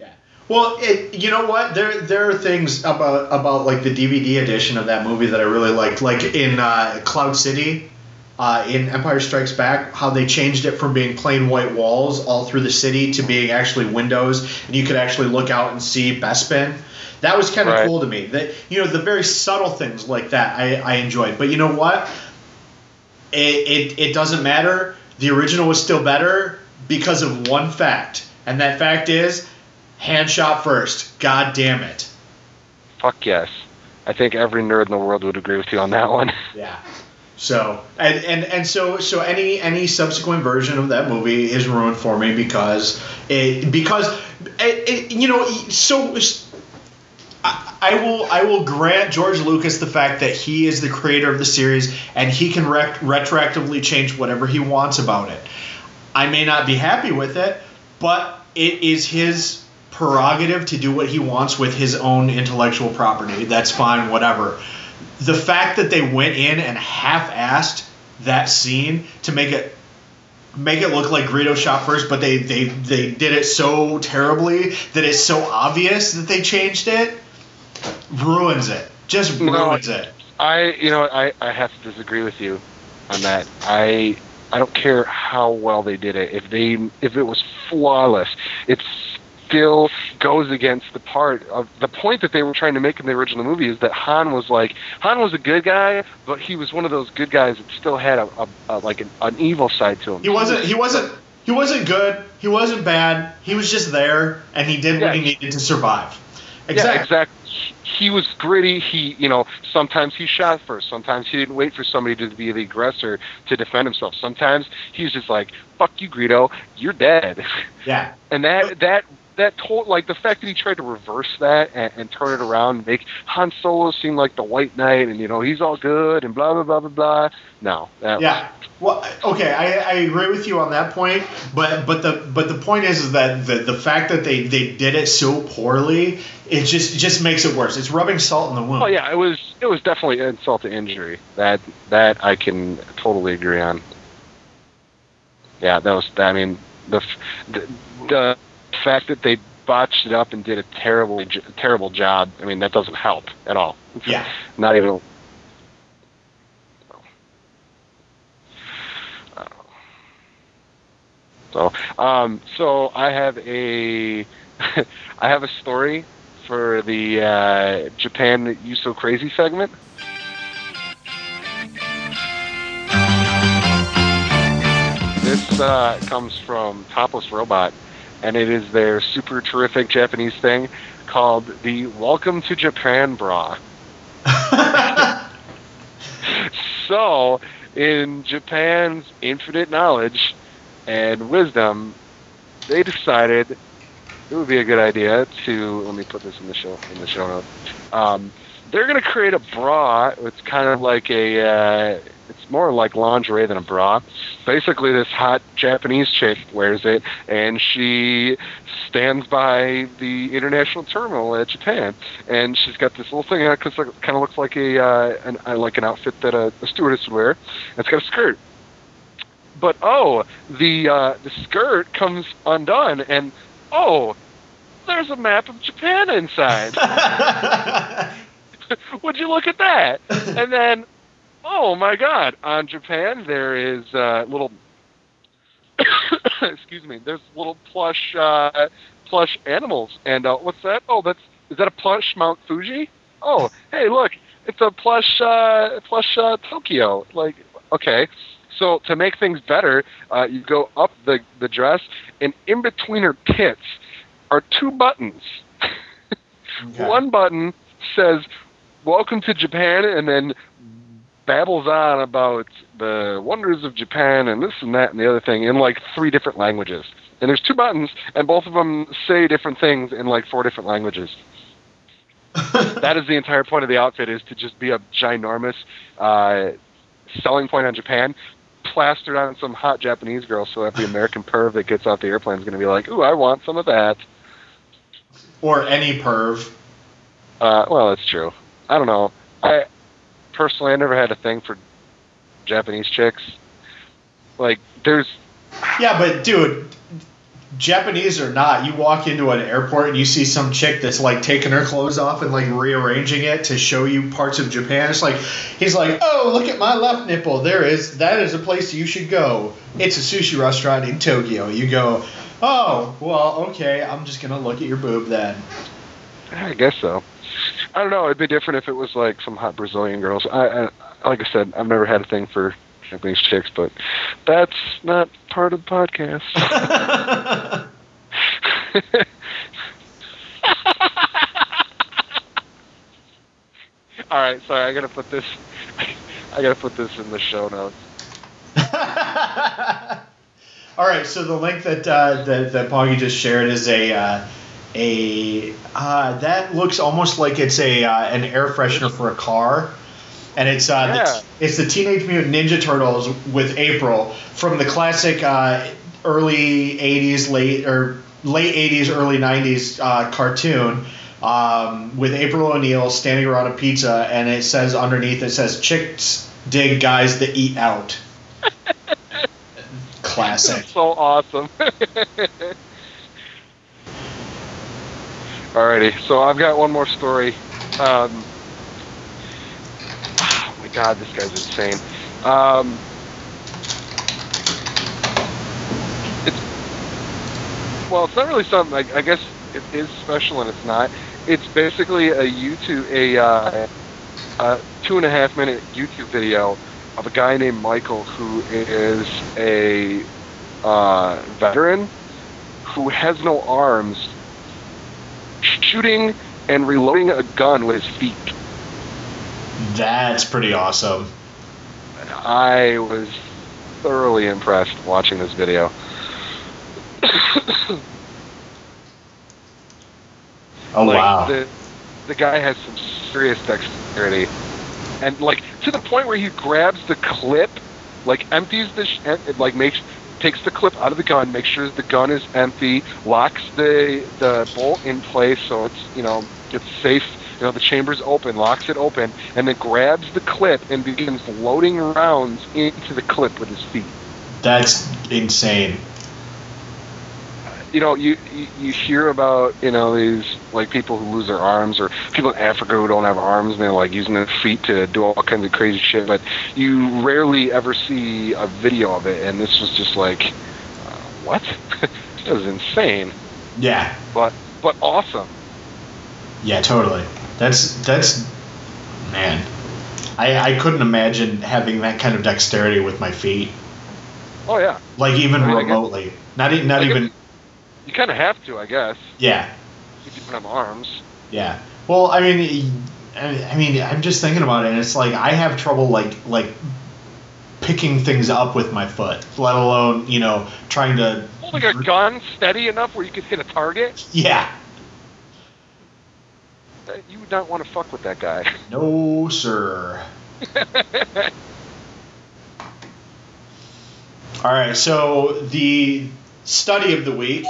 Yeah. Well, you know what? There are things about like the DVD edition of that movie that I really liked, like in Cloud City, in Empire Strikes Back, how they changed it from being plain white walls all through the city to being actually windows, and you could actually look out and see Bespin. That was kind of cool to me. That, you know, the very subtle things like that I enjoyed. But you know what? It doesn't matter. The original was still better because of one fact, and that fact is hand shot first. God damn it. Fuck yes. I think every nerd in the world would agree with you on that one. Yeah. So and so any subsequent version of that movie is ruined for me because you know, so I will grant George Lucas the fact that he is the creator of the series and he can retroactively change whatever he wants about it. I may not be happy with it, but it is his prerogative to do what he wants with his own intellectual property. That's fine, whatever. The fact that they went in and half-assed that scene to make it look like Greedo shot first, but they did it so terribly that it's so obvious that they changed it. Ruins it. Just ruins it. I have to disagree with you on that. I don't care how well they did it. If it was flawless, it still goes against the part of the point that they were trying to make in the original movie, is that Han was a good guy, but he was one of those good guys that still had an evil side to him. He wasn't good. He wasn't bad. He was just there, and he did what he needed to survive. Exactly. Yeah, exactly. He was gritty. He, you know, sometimes he shot first. Sometimes he didn't wait for somebody to be the aggressor to defend himself. Sometimes he was just like, "Fuck you, Greedo, you're dead." Yeah. And that told, like, the fact that he tried to reverse that and turn it around, and make Han Solo seem like the White Knight, and, you know, he's all good and blah blah blah blah blah. No. I agree with you on that point, but the point is that the fact that they did it so poorly, it just makes it worse. It's rubbing salt in the wound. Oh yeah, it was definitely insult to injury. That I can totally agree on. Yeah, the fact that they botched it up and did a terrible job, I mean, that doesn't help at all. Yeah. Not even. So I have a story for the Japan You So Crazy segment. This comes from Topless Robot, and it is their super terrific Japanese thing called the Welcome to Japan Bra. So, in Japan's infinite knowledge and wisdom, they decided it would be a good idea to, let me put this in the show notes. They're going to create a bra. It's kind of like it's more like lingerie than a bra. Basically, this hot Japanese chick wears it, and she stands by the international terminal at Japan, and she's got this little thing that kind of looks like an outfit that a stewardess would wear. It's got a skirt. But, the skirt comes undone, and, there's a map of Japan inside. Would you look at that? And then, oh, my God, on Japan there is little – excuse me. There's little plush animals. And what's that? Oh, is that a plush Mount Fuji? Oh, hey, look, it's a plush Tokyo. Like, okay. So to make things better, you go up the dress, and in between her tits are two buttons. Okay. One button says, "Welcome to Japan," and then babbles on about the wonders of Japan and this and that and the other thing in like 3 different languages. And there's 2 buttons, and both of them say different things in like 4 different languages. That is the entire point of the outfit, is to just be a ginormous selling point on Japan, plastered on some hot Japanese girl, so that the American perv that gets off the airplane is going to be like, ooh, I want some of that. Or any perv. Well, that's true. I don't know. Personally, I never had a thing for Japanese chicks. Like, there's... Yeah, but dude, Japanese or not, you walk into an airport and you see some chick that's like taking her clothes off and like rearranging it to show you parts of Japan. It's like, he's like, oh, look at my left nipple. That is a place you should go. It's a sushi restaurant in Tokyo. You go, oh, well, okay, I'm just going to look at your boob then. I guess so. I don't know. It'd be different if it was like some hot Brazilian girls. I like I said, I've never had a thing for Japanese chicks, but that's not part of the podcast. All right, sorry. I gotta put this in the show notes. All right. So the link that Pogi just shared is a that looks almost like it's an air freshener for a car. And it's it's the Teenage Mutant Ninja Turtles with April from the classic early 80s, late 80s, early 90s cartoon with April O'Neil standing around a pizza, and it says underneath, it says, chicks dig guys that eat out. Classic. That's so awesome. Alrighty, so I've got one more story. God, this guy's insane. It's not really something. I guess it is special, and it's not. It's basically a YouTube, a 2.5-minute YouTube video of a guy named Michael, who is a veteran who has no arms, shooting and reloading a gun with his feet. That's pretty awesome. I was thoroughly impressed watching this video. Oh, like, wow. The guy has some serious dexterity. And, like, to the point where he grabs the clip, like, empties the... takes the clip out of the gun, makes sure the gun is empty, locks the bolt in place so it's, it's safe... the chamber's open, locks it open, and then grabs the clip and begins loading rounds into the clip with his feet. That's insane. You hear about, these, like, people who lose their arms, or people in Africa who don't have arms, and they're, like, using their feet to do all kinds of crazy shit, but you rarely ever see a video of it, and this was just like, what? This is insane. Yeah. But awesome. Yeah, totally. That's man. I couldn't imagine having that kind of dexterity with my feet. Oh yeah. Like remotely. Guess, not even. You kind of have to, I guess. Yeah. If you don't have arms. Yeah. Well, I mean, I'm just thinking about it, and it's like I have trouble like picking things up with my foot, let alone trying to holding a gun steady enough where you could hit a target. Yeah. You would not want to fuck with that guy. No, sir. All right, so the study of the week.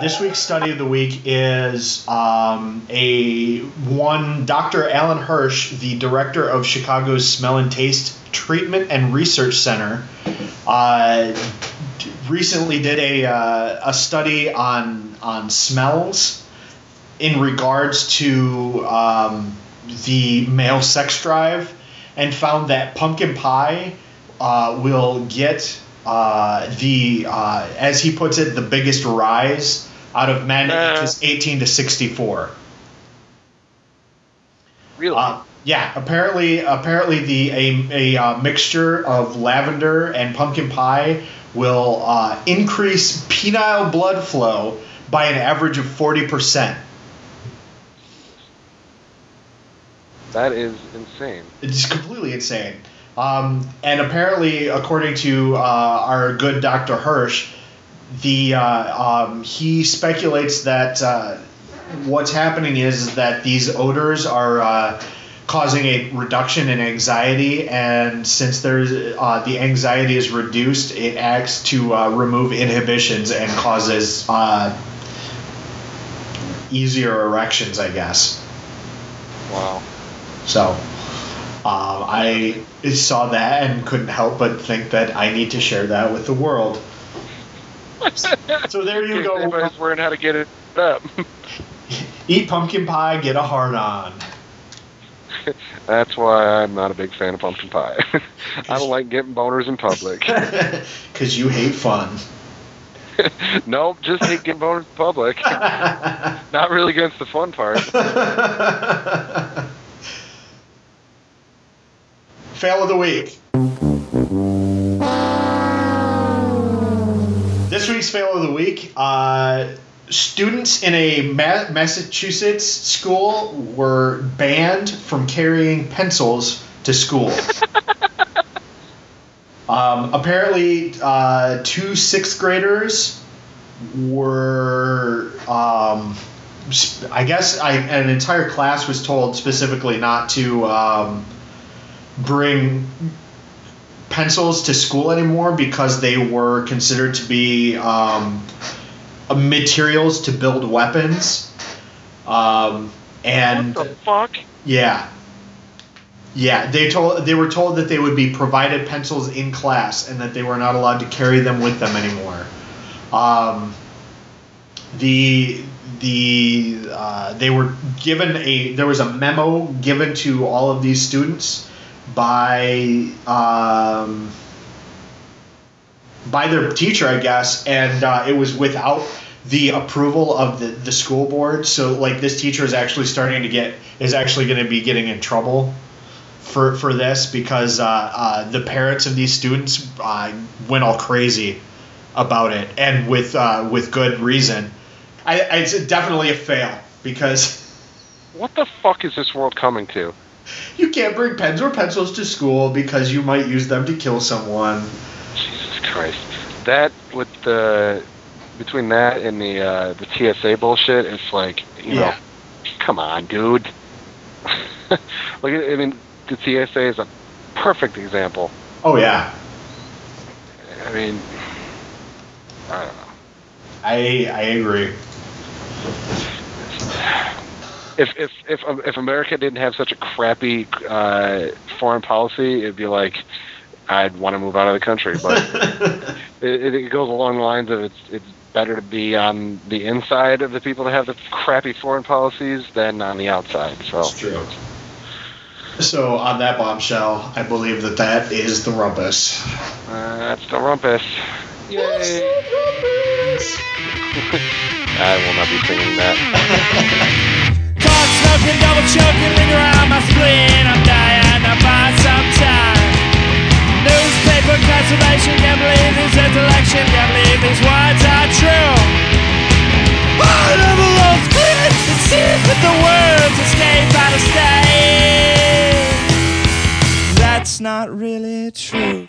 This week's study of the week is Dr. Alan Hirsch, the director of Chicago's Smell and Taste Treatment and Research Center, recently did a study on smells in regards to the male sex drive, and found that pumpkin pie will get as he puts it, the biggest rise out of men ages 18 to 64. Really? Yeah, apparently a mixture of lavender and pumpkin pie will increase penile blood flow by an average of 40%. That is insane. It's completely insane. And apparently, according to our good Dr. Hirsch, He speculates that what's happening is that these odors are causing a reduction in anxiety, and since there's the anxiety is reduced, it acts to remove inhibitions and causes easier erections, I guess. Wow. So. I saw that and couldn't help but think that I need to share that with the world. So there you go. Everybody's learning how to get it up. Eat pumpkin pie, get a hard on. That's why I'm not a big fan of pumpkin pie. I don't like getting boners in public. Because you hate fun. Nope, just hate getting boners in public. Not really against the fun part. Fail of the week. This week's fail of the week, students in a Massachusetts school were banned from carrying pencils to school. Apparently, 2 sixth graders were, an entire class was told specifically not to bring pencils to school anymore because they were considered to be materials to build weapons. And what the fuck? Yeah. They were told that they would be provided pencils in class and that they were not allowed to carry them with them anymore. They were given there was a memo given to all of these students by their teacher, I guess, and it was without the approval of the school board. So, like, this teacher is actually going to be getting in trouble for this because the parents of these students went all crazy about it, and with good reason. It's definitely a fail because. What the fuck is this world coming to? You can't bring pens or pencils to school because you might use them to kill someone. Jesus Christ. That with between that and the TSA bullshit, it's like, you know, come on, dude. Like, I mean, the TSA is a perfect example. Oh, yeah. I mean, I don't know. I agree. If America didn't have such a crappy foreign policy, it'd be like I'd want to move out of the country. But it goes along the lines of it's better to be on the inside of the people that have the crappy foreign policies than on the outside. So that's true. So on that bombshell, I believe that is the rumpus. That's the rumpus. Yay! That's the rumpus. I will not be singing that. Smoking, double choking, linger on my spleen. I'm dying, I'll buy some time. Newspaper conservation, can't believe this intellection, can't believe these words are true. I never lost clearance to see that the words escape out of state. That's not really true.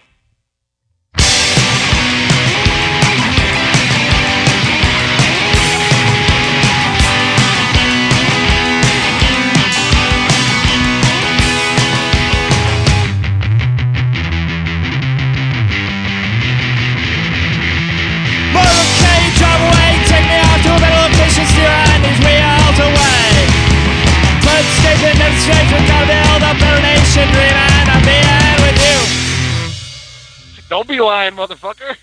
Don't be lying, motherfucker.